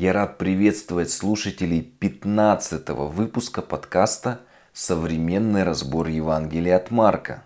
Я рад приветствовать слушателей 15-го выпуска подкаста «Современный разбор Евангелия от Марка».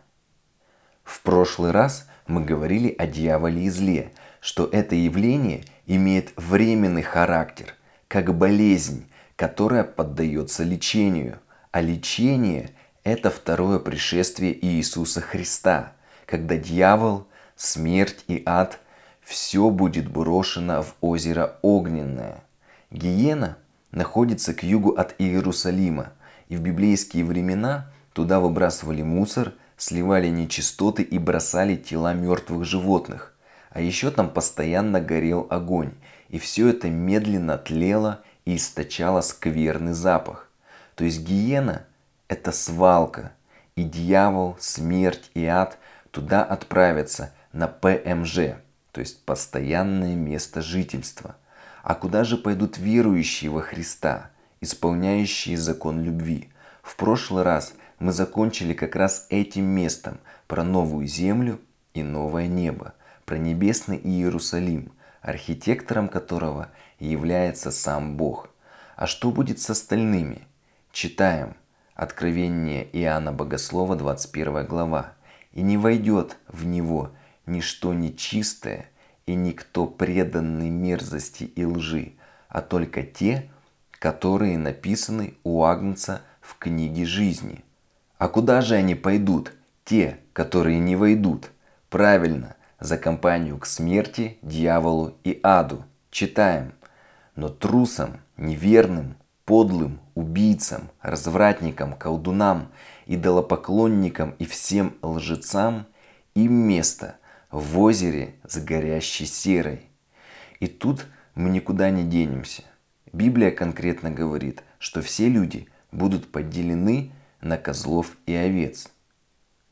В прошлый раз мы говорили о дьяволе и зле, что это явление имеет временный характер, как болезнь, которая поддается лечению. А лечение – это второе пришествие Иисуса Христа, когда дьявол, смерть и ад – все будет брошено в озеро Огненное. Гиена находится к югу от Иерусалима, и в библейские времена туда выбрасывали мусор, сливали нечистоты и бросали тела мертвых животных. А еще там постоянно горел огонь, и все это медленно тлело и источало скверный запах. То есть гиена – это свалка, и дьявол, смерть и ад туда отправятся на ПМЖ. То есть постоянное место жительства. А куда же пойдут верующие во Христа, исполняющие закон любви? В прошлый раз мы закончили как раз этим местом, про новую землю и новое небо, про небесный Иерусалим, архитектором которого является сам Бог. А что будет с остальными? Читаем Откровение Иоанна Богослова, 21 глава. «И не войдет в него ничто нечистое, и никто преданный мерзости и лжи, а только те, которые написаны у Агнца в книге жизни». А куда же они пойдут, те, которые не войдут? Правильно, за компанию к смерти, дьяволу и аду. Читаем. «Но трусам, неверным, подлым, убийцам, развратникам, колдунам, идолопоклонникам и всем лжецам им место в озере с горящей серой». И тут мы никуда не денемся. Библия конкретно говорит, что все люди будут поделены на козлов и овец.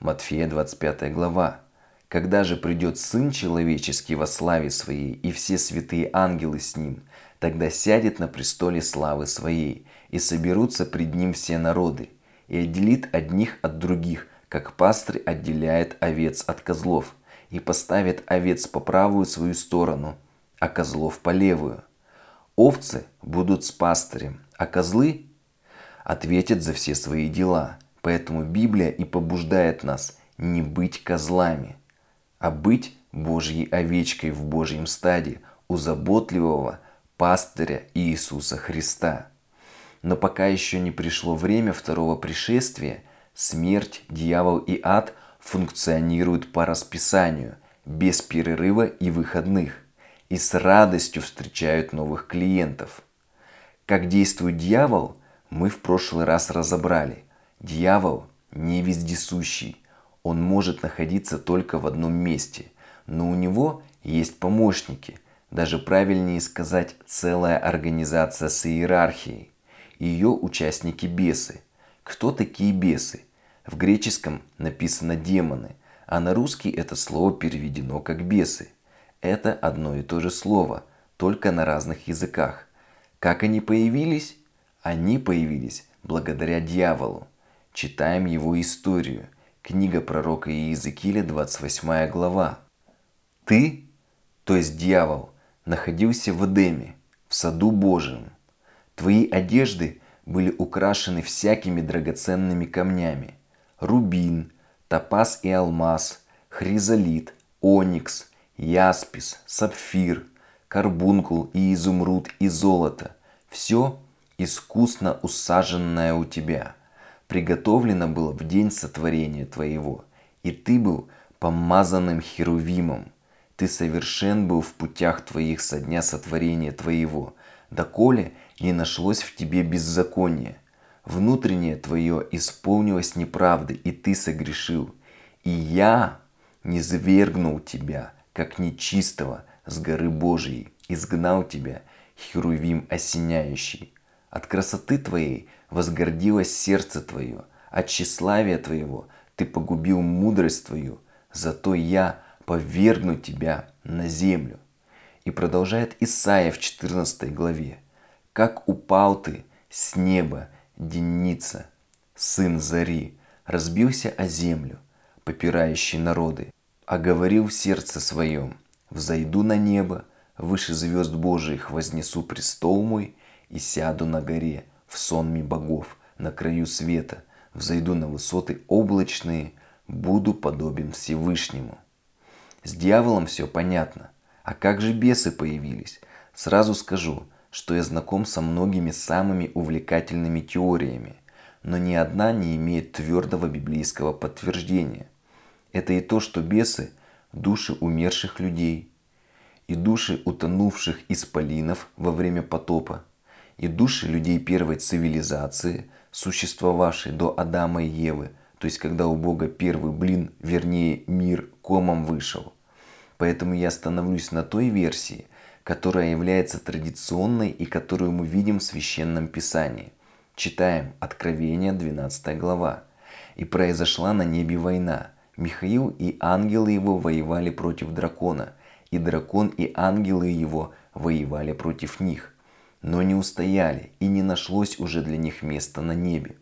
Матфея 25 глава. «Когда же придет Сын Человеческий во славе Своей, и все святые ангелы с Ним, тогда сядет на престоле славы Своей, и соберутся пред Ним все народы, и отделит одних от других, как пастырь отделяет овец от козлов, и поставит овец по правую свою сторону, а козлов по левую. Овцы будут с пастырем, а козлы ответят за все свои дела». Поэтому Библия и побуждает нас не быть козлами, а быть Божьей овечкой в Божьем стаде у заботливого пастыря Иисуса Христа. Но пока еще не пришло время второго пришествия, смерть, дьявол и ад функционируют по расписанию, без перерыва и выходных, и с радостью встречают новых клиентов. Как действует дьявол, мы в прошлый раз разобрали. Дьявол не вездесущий, он может находиться только в одном месте, но у него есть помощники, даже правильнее сказать, целая организация с иерархией, ее участники бесы. Кто такие бесы? В греческом написано «демоны», а на русский это слово переведено как «бесы». Это одно и то же слово, только на разных языках. Как они появились? Они появились благодаря дьяволу. Читаем его историю. Книга пророка Иезекииля, 28 глава. «Ты, то есть дьявол, находился в Эдеме, в саду Божьем. Твои одежды были украшены всякими драгоценными камнями. Рубин, топаз и алмаз, хризолит, оникс, яспис, сапфир, карбункул и изумруд и золото. Все искусно усаженное у тебя. Приготовлено было в день сотворения твоего. И ты был помазанным херувимом. Ты совершен был в путях твоих со дня сотворения твоего, доколе не нашлось в тебе беззаконие. Внутреннее твое исполнилось неправды, и ты согрешил. И я низвергнул тебя, как нечистого, с горы Божией, изгнал тебя, херувим осеняющий. От красоты твоей возгордилось сердце твое, от тщеславия твоего ты погубил мудрость твою, зато я повергну тебя на землю». И продолжает Исаия в 14 главе. «Как упал ты с неба, Денница, сын Зари, разбился о землю, попирающий народы, а говорил в сердце своем: взойду на небо, Выше звезд Божиих вознесу престол мой и сяду на горе, в сонме богов, на краю света, взойду на высоты облачные, буду подобен Всевышнему». С дьяволом все понятно. А как же бесы появились? Сразу скажу, что я знаком со многими самыми увлекательными теориями, но ни одна не имеет твердого библейского подтверждения. Это и то, что бесы – души умерших людей, и души утонувших исполинов во время потопа, и души людей первой цивилизации, существовавшей до Адама и Евы, то есть когда у Бога первый блин, вернее мир, комом вышел. Поэтому я остановлюсь на той версии, которая является традиционной и которую мы видим в Священном Писании. Читаем Откровение, 12 глава. «И произошла на небе война. Михаил и ангелы его воевали против дракона, и дракон и ангелы его воевали против них. Но не устояли, и не нашлось уже для них места на небе.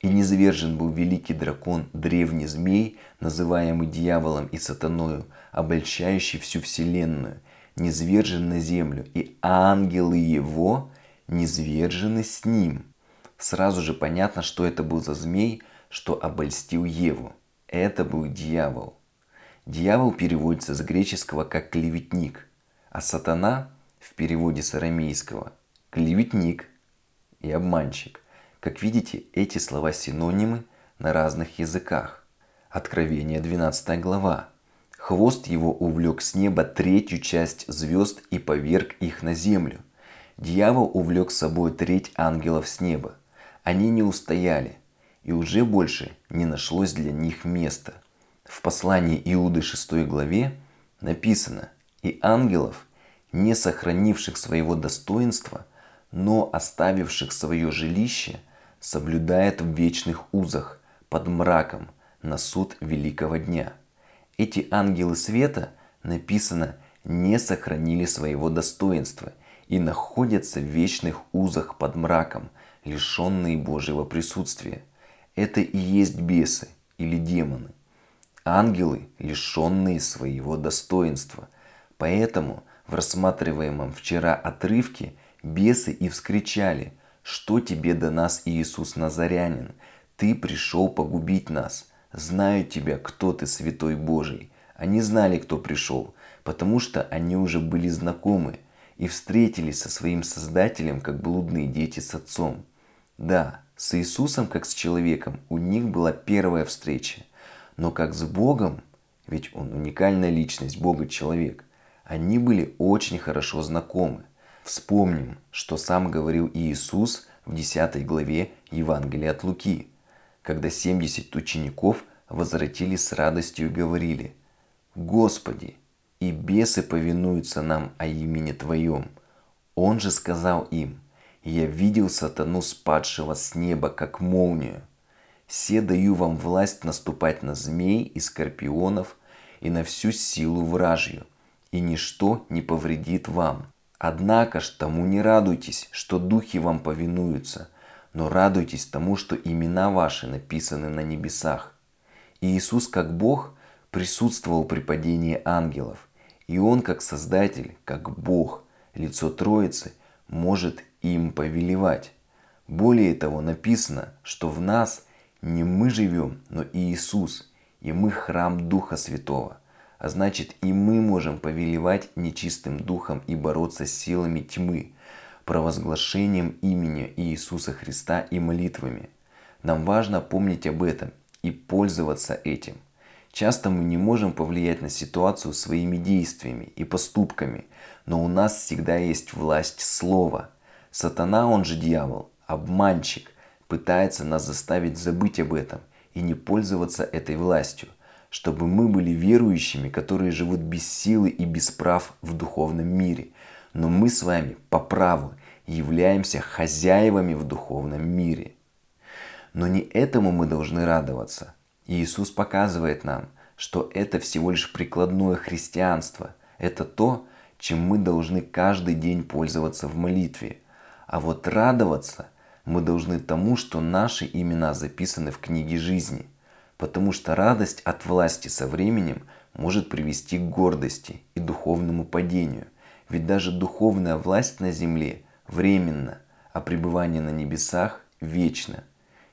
И низвержен был великий дракон, древний змей, называемый дьяволом и сатаною, обольщающий всю вселенную, низвержен на землю, и ангелы его низвержены с ним». Сразу же понятно, что это был за змей, что обольстил Еву. Это был дьявол. Дьявол переводится с греческого как клеветник, а сатана в переводе с арамейского клеветник и обманщик. Как видите, эти слова синонимы на разных языках. Откровение, 12 глава. «Хвост его увлек с неба третью часть звезд и поверг их на землю. Дьявол увлек с собой треть ангелов с неба. Они не устояли, и уже больше не нашлось для них места». В послании Иуды 6 главе написано: «И ангелов, не сохранивших своего достоинства, но оставивших свое жилище, соблюдает в вечных узах, под мраком, на суд великого дня». Эти ангелы света, написано, не сохранили своего достоинства и находятся в вечных узах под мраком, лишенные Божьего присутствия. Это и есть бесы или демоны. Ангелы, лишенные своего достоинства. Поэтому в рассматриваемом вчера отрывке бесы и вскричали: «Что тебе до нас, Иисус Назарянин? Ты пришел погубить нас. Знаю тебя, кто ты, Святой Божий». Они знали, кто пришел, потому что они уже были знакомы и встретились со своим Создателем, как блудные дети с отцом. Да, с Иисусом, как с человеком, у них была первая встреча, но как с Богом, ведь Он уникальная личность, Бог и человек, они были очень хорошо знакомы. Вспомним, что сам говорил Иисус в 10 главе Евангелия от Луки, когда 70 учеников возвратились с радостью и говорили: «Господи, и бесы повинуются нам о имени Твоем». Он же сказал им: «Я видел сатану, спадшего с неба, как молнию. Се даю вам власть наступать на змей и скорпионов и на всю силу вражью, и ничто не повредит вам. Однако ж тому не радуйтесь, что духи вам повинуются, но радуйтесь тому, что имена ваши написаны на небесах». Иисус, как Бог, присутствовал при падении ангелов, и Он, как Создатель, как Бог, лицо Троицы, может им повелевать. Более того, написано, что в нас не мы живем, но Иисус, и мы храм Духа Святого, а значит, и мы можем повелевать нечистым духом и бороться с силами тьмы провозглашением имени Иисуса Христа и молитвами. Нам важно помнить об этом и пользоваться этим. Часто мы не можем повлиять на ситуацию своими действиями и поступками, но у нас всегда есть власть слова. Сатана, он же дьявол, обманщик, пытается нас заставить забыть об этом и не пользоваться этой властью, чтобы мы были верующими, которые живут без силы и без прав в духовном мире. Но мы с вами по праву являемся хозяевами в духовном мире. Но не этому мы должны радоваться. Иисус показывает нам, что это всего лишь прикладное христианство. Это то, чем мы должны каждый день пользоваться в молитве. А вот радоваться мы должны тому, что наши имена записаны в книге жизни. Потому что радость от власти со временем может привести к гордости и духовному падению. Ведь даже духовная власть на земле временна, а пребывание на небесах вечно.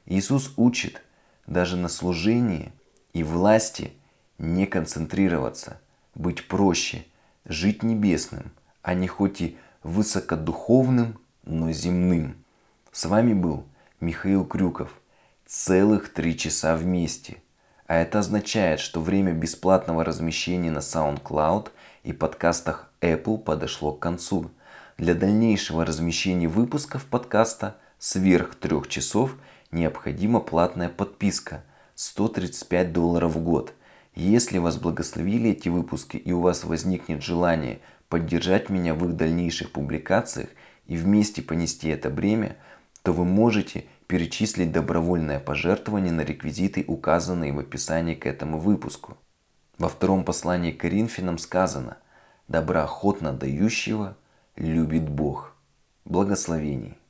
Иисус учит даже на служении и власти не концентрироваться, быть проще, жить небесным, а не хоть и высокодуховным, но земным. С вами был Михаил Крюков. Целых 3 часа вместе. А это означает, что время бесплатного размещения на SoundCloud и подкастах Apple подошло к концу. Для дальнейшего размещения выпусков подкаста сверх 3 часов необходима платная подписка $135 в год. Если вас благословили эти выпуски и у вас возникнет желание поддержать меня в их дальнейших публикациях и вместе понести это бремя, то вы можете перечислить добровольное пожертвование на реквизиты, указанные в описании к этому выпуску. Во втором послании к Коринфянам сказано: «Доброохотно дающего любит Бог». Благословений!